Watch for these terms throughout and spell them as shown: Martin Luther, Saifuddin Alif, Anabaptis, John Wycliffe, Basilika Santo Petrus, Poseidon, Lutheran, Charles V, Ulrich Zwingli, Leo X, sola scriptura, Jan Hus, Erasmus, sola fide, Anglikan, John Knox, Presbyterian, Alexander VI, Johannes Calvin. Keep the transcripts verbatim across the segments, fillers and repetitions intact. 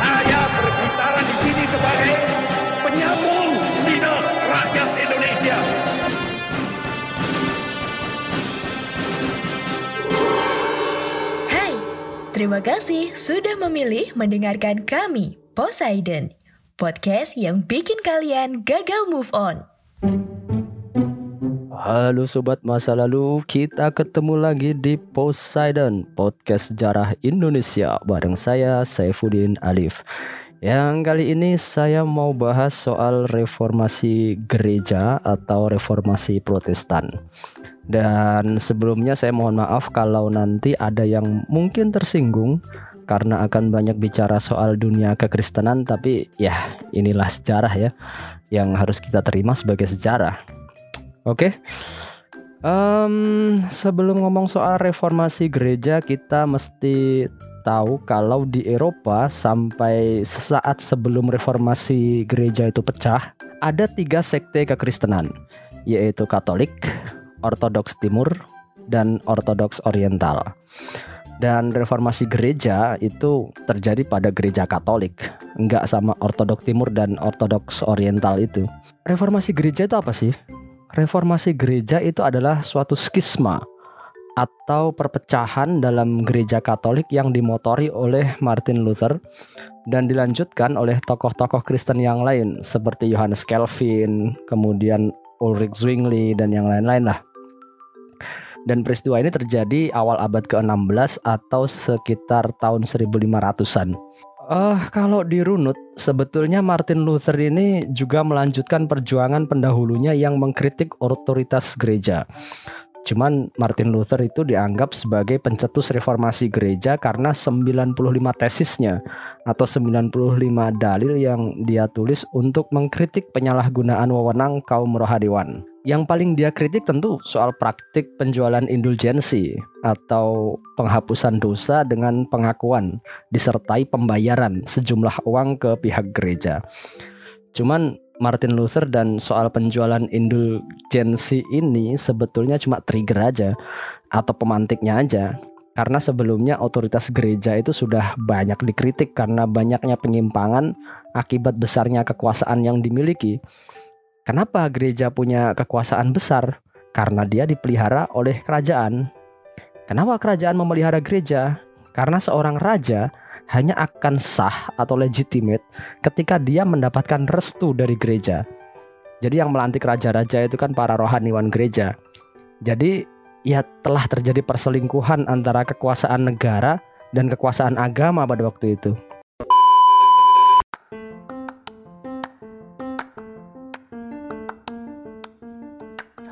Saya berbicara di sini sebagai penyambung lidah rakyat Indonesia. Hai, terima kasih sudah memilih mendengarkan kami, Poseidon. Podcast yang bikin kalian gagal move on. Halo sobat masa lalu, kita ketemu lagi di Poseidon, podcast sejarah Indonesia bareng saya Saifuddin Alif. Yang kali ini saya mau bahas soal reformasi gereja atau reformasi Protestan. Dan sebelumnya saya mohon maaf kalau nanti ada yang mungkin tersinggung karena akan banyak bicara soal dunia kekristenan, tapi ya inilah sejarah ya yang harus kita terima sebagai sejarah. Oke, okay. um, sebelum ngomong soal reformasi gereja, kita mesti tahu kalau di Eropa sampai sesaat sebelum reformasi gereja itu pecah, ada tiga sekte kekristenan, yaitu Katolik, Ortodoks Timur, dan Ortodoks Oriental. Dan reformasi gereja itu terjadi pada gereja Katolik, enggak sama Ortodoks Timur dan Ortodoks Oriental itu. Reformasi gereja itu apa sih? Reformasi gereja itu adalah suatu skisma atau perpecahan dalam gereja Katolik yang dimotori oleh Martin Luther dan dilanjutkan oleh tokoh-tokoh Kristen yang lain seperti Johannes Calvin, kemudian Ulrich Zwingli, dan yang lain-lain lah. Dan peristiwa ini terjadi awal abad ke enam belas atau sekitar tahun seribu lima ratusan. Uh, kalau dirunut, sebetulnya Martin Luther ini juga melanjutkan perjuangan pendahulunya yang mengkritik otoritas gereja. Cuman Martin Luther itu dianggap sebagai pencetus reformasi gereja karena sembilan puluh lima tesisnya atau sembilan puluh lima dalil yang dia tulis untuk mengkritik penyalahgunaan wewenang kaum rohaniwan. Yang paling dia kritik tentu soal praktik penjualan indulgensi atau penghapusan dosa dengan pengakuan disertai pembayaran sejumlah uang ke pihak gereja. Cuman Martin Luther dan soal penjualan indulgensi ini sebetulnya cuma trigger aja atau pemantiknya aja. Karena sebelumnya otoritas gereja itu sudah banyak dikritik karena banyaknya penyimpangan akibat besarnya kekuasaan yang dimiliki. Kenapa gereja punya kekuasaan besar? Karena dia dipelihara oleh kerajaan. Kenapa kerajaan memelihara gereja? Karena seorang raja hanya akan sah atau legitimate ketika dia mendapatkan restu dari gereja. Jadi yang melantik raja-raja itu kan para rohaniwan gereja. Jadi ya telah terjadi perselingkuhan antara kekuasaan negara dan kekuasaan agama pada waktu itu.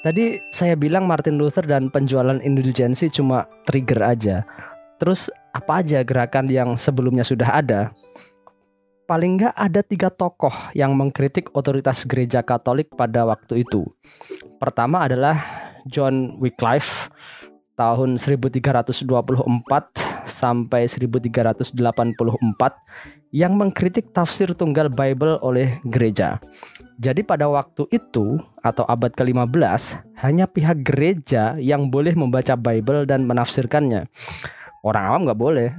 Tadi saya bilang Martin Luther dan penjualan indulgensi cuma trigger aja. Terus apa aja gerakan yang sebelumnya sudah ada? Paling nggak ada tiga tokoh yang mengkritik otoritas gereja Katolik pada waktu itu. Pertama adalah John Wycliffe tahun seribu tiga ratus dua puluh empat sampai seribu tiga ratus delapan puluh empat yang mengkritik tafsir tunggal Bible oleh gereja. Jadi pada waktu itu atau abad ke lima belas hanya pihak gereja yang boleh membaca Bible dan menafsirkannya. Orang awam gak boleh.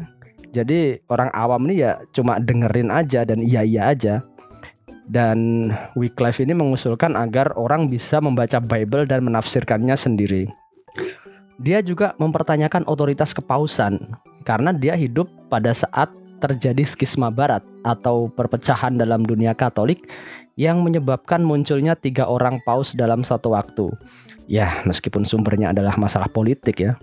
Jadi orang awam ini ya cuma dengerin aja dan iya-iya aja. Dan Wycliffe ini mengusulkan agar orang bisa membaca Bible dan menafsirkannya sendiri. Dia juga mempertanyakan otoritas kepausan karena dia hidup pada saat terjadi skisma barat atau perpecahan dalam dunia Katolik yang menyebabkan munculnya tiga orang paus dalam satu waktu. Ya, meskipun sumbernya adalah masalah politik ya.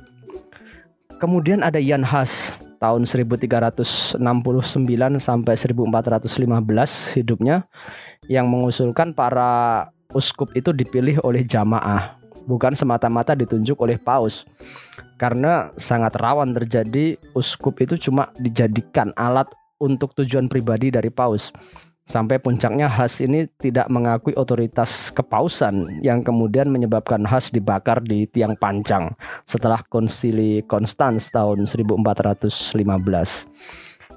Kemudian ada Jan Hus, tahun seribu tiga ratus enam puluh sembilan sampai seribu empat ratus lima belas hidupnya, yang mengusulkan para uskup itu dipilih oleh jamaah, bukan semata-mata ditunjuk oleh paus. Karena sangat rawan terjadi uskup itu cuma dijadikan alat untuk tujuan pribadi dari paus. Sampai puncaknya Hus ini tidak mengakui otoritas kepausan yang kemudian menyebabkan Hus dibakar di tiang panjang setelah konsili Konstans tahun seribu empat ratus lima belas.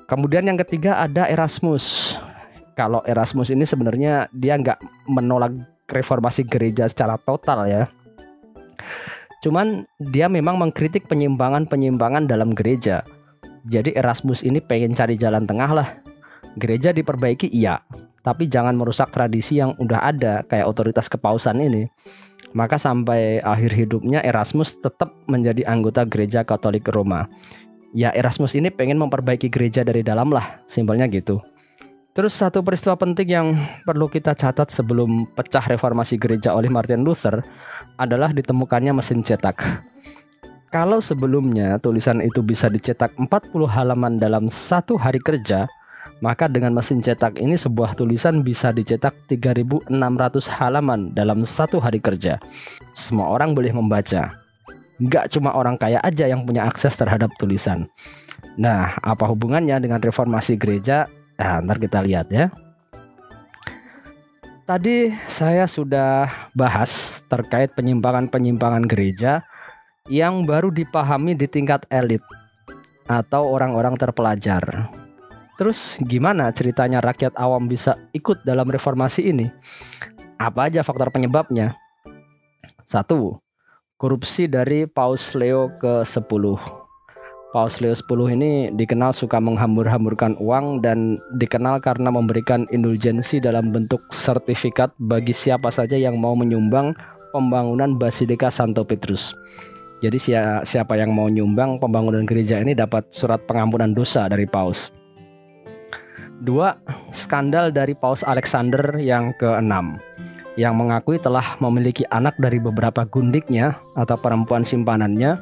Kemudian yang ketiga ada Erasmus. Kalau Erasmus ini sebenarnya dia nggak menolak reformasi gereja secara total ya. Cuman dia memang mengkritik penyimpangan-penyimpangan dalam gereja. Jadi Erasmus ini pengen cari jalan tengah lah. Gereja diperbaiki iya, tapi jangan merusak tradisi yang udah ada kayak otoritas kepausan ini. Maka sampai akhir hidupnya Erasmus tetap menjadi anggota gereja Katolik Roma. Ya, Erasmus ini pengen memperbaiki gereja dari dalam lah, simpelnya gitu. Terus satu peristiwa penting yang perlu kita catat sebelum pecah reformasi gereja oleh Martin Luther adalah ditemukannya mesin cetak. Kalau sebelumnya tulisan itu bisa dicetak empat puluh halaman dalam satu hari kerja, maka dengan mesin cetak ini sebuah tulisan bisa dicetak tiga ribu enam ratus halaman dalam satu hari kerja. Semua orang boleh membaca. Nggak cuma orang kaya aja yang punya akses terhadap tulisan. Nah, apa hubungannya dengan reformasi gereja? Nah, ntar kita lihat ya. Tadi saya sudah bahas terkait penyimpangan-penyimpangan gereja yang baru dipahami di tingkat elit atau orang-orang terpelajar. Terus gimana ceritanya rakyat awam bisa ikut dalam reformasi ini? Apa aja faktor penyebabnya? Satu, korupsi dari Paus Leo kesepuluh. Paus Leo kesepuluh ini dikenal suka menghambur-hamburkan uang dan dikenal karena memberikan indulgensi dalam bentuk sertifikat bagi siapa saja yang mau menyumbang pembangunan Basilika Santo Petrus. Jadi siapa yang mau nyumbang pembangunan gereja ini dapat surat pengampunan dosa dari Paus. Dua, skandal dari Paus Alexander yang keenam yang mengakui telah memiliki anak dari beberapa gundiknya atau perempuan simpanannya,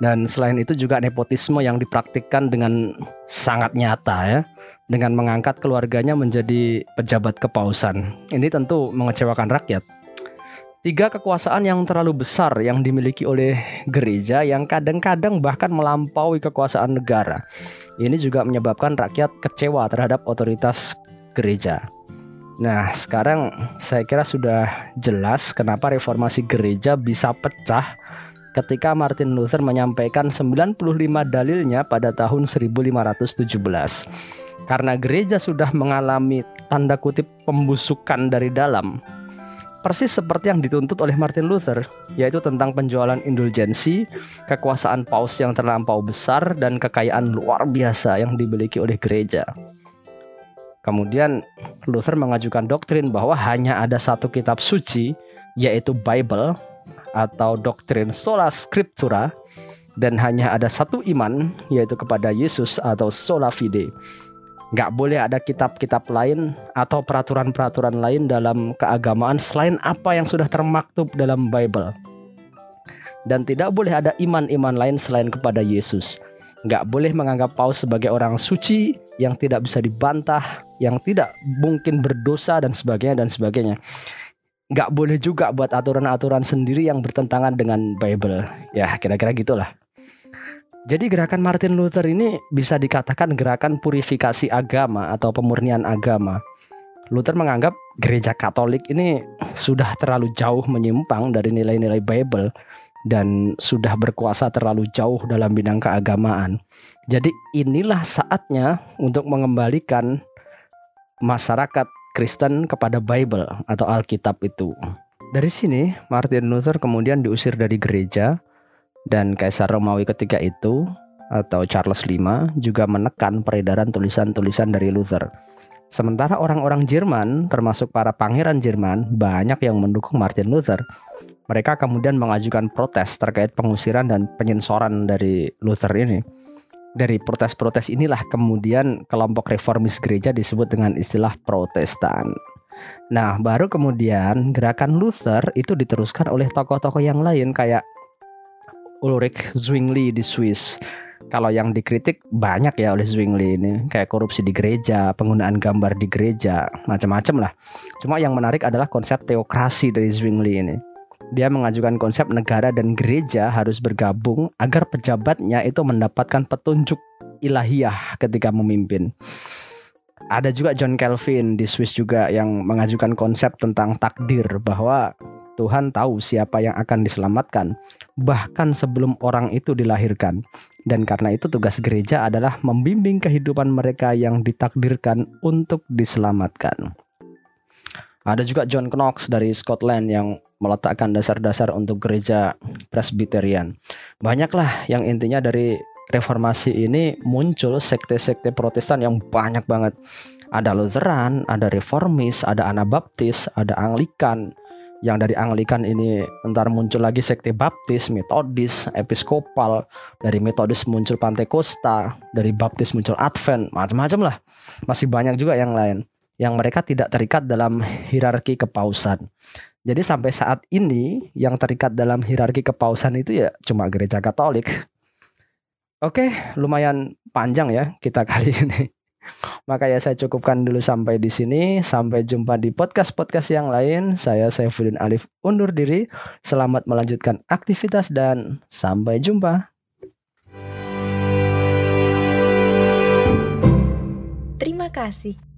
dan selain itu juga nepotisme yang dipraktikkan dengan sangat nyata ya, dengan mengangkat keluarganya menjadi pejabat kepausan. Ini tentu mengecewakan rakyat. Tiga, kekuasaan yang terlalu besar yang dimiliki oleh gereja yang kadang-kadang bahkan melampaui kekuasaan negara. Ini juga menyebabkan rakyat kecewa terhadap otoritas gereja. Nah, sekarang saya kira sudah jelas kenapa reformasi gereja bisa pecah ketika Martin Luther menyampaikan sembilan puluh lima dalilnya pada tahun seribu lima ratus tujuh belas. Karena gereja sudah mengalami tanda kutip pembusukan dari dalam. Persis seperti yang dituntut oleh Martin Luther, yaitu tentang penjualan indulgensi, kekuasaan paus yang terlampau besar, dan kekayaan luar biasa yang dimiliki oleh gereja. Kemudian Luther mengajukan doktrin bahwa hanya ada satu kitab suci, yaitu Bible atau doktrin sola scriptura, dan hanya ada satu iman, yaitu kepada Yesus atau sola fide. Nggak boleh ada kitab-kitab lain atau peraturan-peraturan lain dalam keagamaan selain apa yang sudah termaktub dalam Bible. Dan tidak boleh ada iman-iman lain selain kepada Yesus. Nggak boleh menganggap paus sebagai orang suci yang tidak bisa dibantah, yang tidak mungkin berdosa, dan sebagainya, dan sebagainya. Nggak boleh juga buat aturan-aturan sendiri yang bertentangan dengan Bible. Ya, kira-kira gitulah. Jadi gerakan Martin Luther ini bisa dikatakan gerakan purifikasi agama atau pemurnian agama. Luther menganggap gereja Katolik ini sudah terlalu jauh menyimpang dari nilai-nilai Bible dan sudah berkuasa terlalu jauh dalam bidang keagamaan. Jadi inilah saatnya untuk mengembalikan masyarakat Kristen kepada Bible atau Alkitab itu. Dari sini Martin Luther kemudian diusir dari gereja. Dan Kaisar Romawi ketiga itu atau Charles V juga menekan peredaran tulisan-tulisan dari Luther. Sementara orang-orang Jerman, termasuk para pangeran Jerman, banyak yang mendukung Martin Luther. Mereka kemudian mengajukan protes terkait pengusiran dan penyensoran dari Luther ini. Dari protes-protes inilah kemudian kelompok reformis gereja disebut dengan istilah Protestan. Nah, baru kemudian gerakan Luther itu diteruskan oleh tokoh-tokoh yang lain kayak Ulrich Zwingli di Swiss. Kalau yang dikritik banyak ya oleh Zwingli ini, kayak korupsi di gereja, penggunaan gambar di gereja, macam-macam lah. Cuma yang menarik adalah konsep teokrasi dari Zwingli ini. Dia mengajukan konsep negara dan gereja harus bergabung agar pejabatnya itu mendapatkan petunjuk ilahiyah ketika memimpin. Ada juga John Calvin di Swiss juga yang mengajukan konsep tentang takdir, bahwa Tuhan tahu siapa yang akan diselamatkan bahkan sebelum orang itu dilahirkan. Dan karena itu tugas gereja adalah membimbing kehidupan mereka yang ditakdirkan untuk diselamatkan. Ada juga John Knox dari Scotland yang meletakkan dasar-dasar untuk gereja Presbyterian. Banyaklah yang intinya dari reformasi ini muncul sekte-sekte Protestan yang banyak banget. Ada Lutheran, ada Reformis, ada Anabaptis, ada Anglikan. Yang dari Anglikan ini entar muncul lagi sekte Baptis, Metodis, Episkopal. Dari Metodis muncul Pantekosta, dari Baptis muncul Advent, macam-macam lah. Masih banyak juga yang lain, yang mereka tidak terikat dalam hierarki kepausan. Jadi sampai saat ini yang terikat dalam hierarki kepausan itu ya cuma gereja Katolik. Oke, lumayan panjang ya kita kali ini. Makanya saya cukupkan dulu sampai di sini. Sampai jumpa di podcast-podcast yang lain. Saya Saifuddin Alif undur diri. Selamat melanjutkan aktivitas dan sampai jumpa. Terima kasih.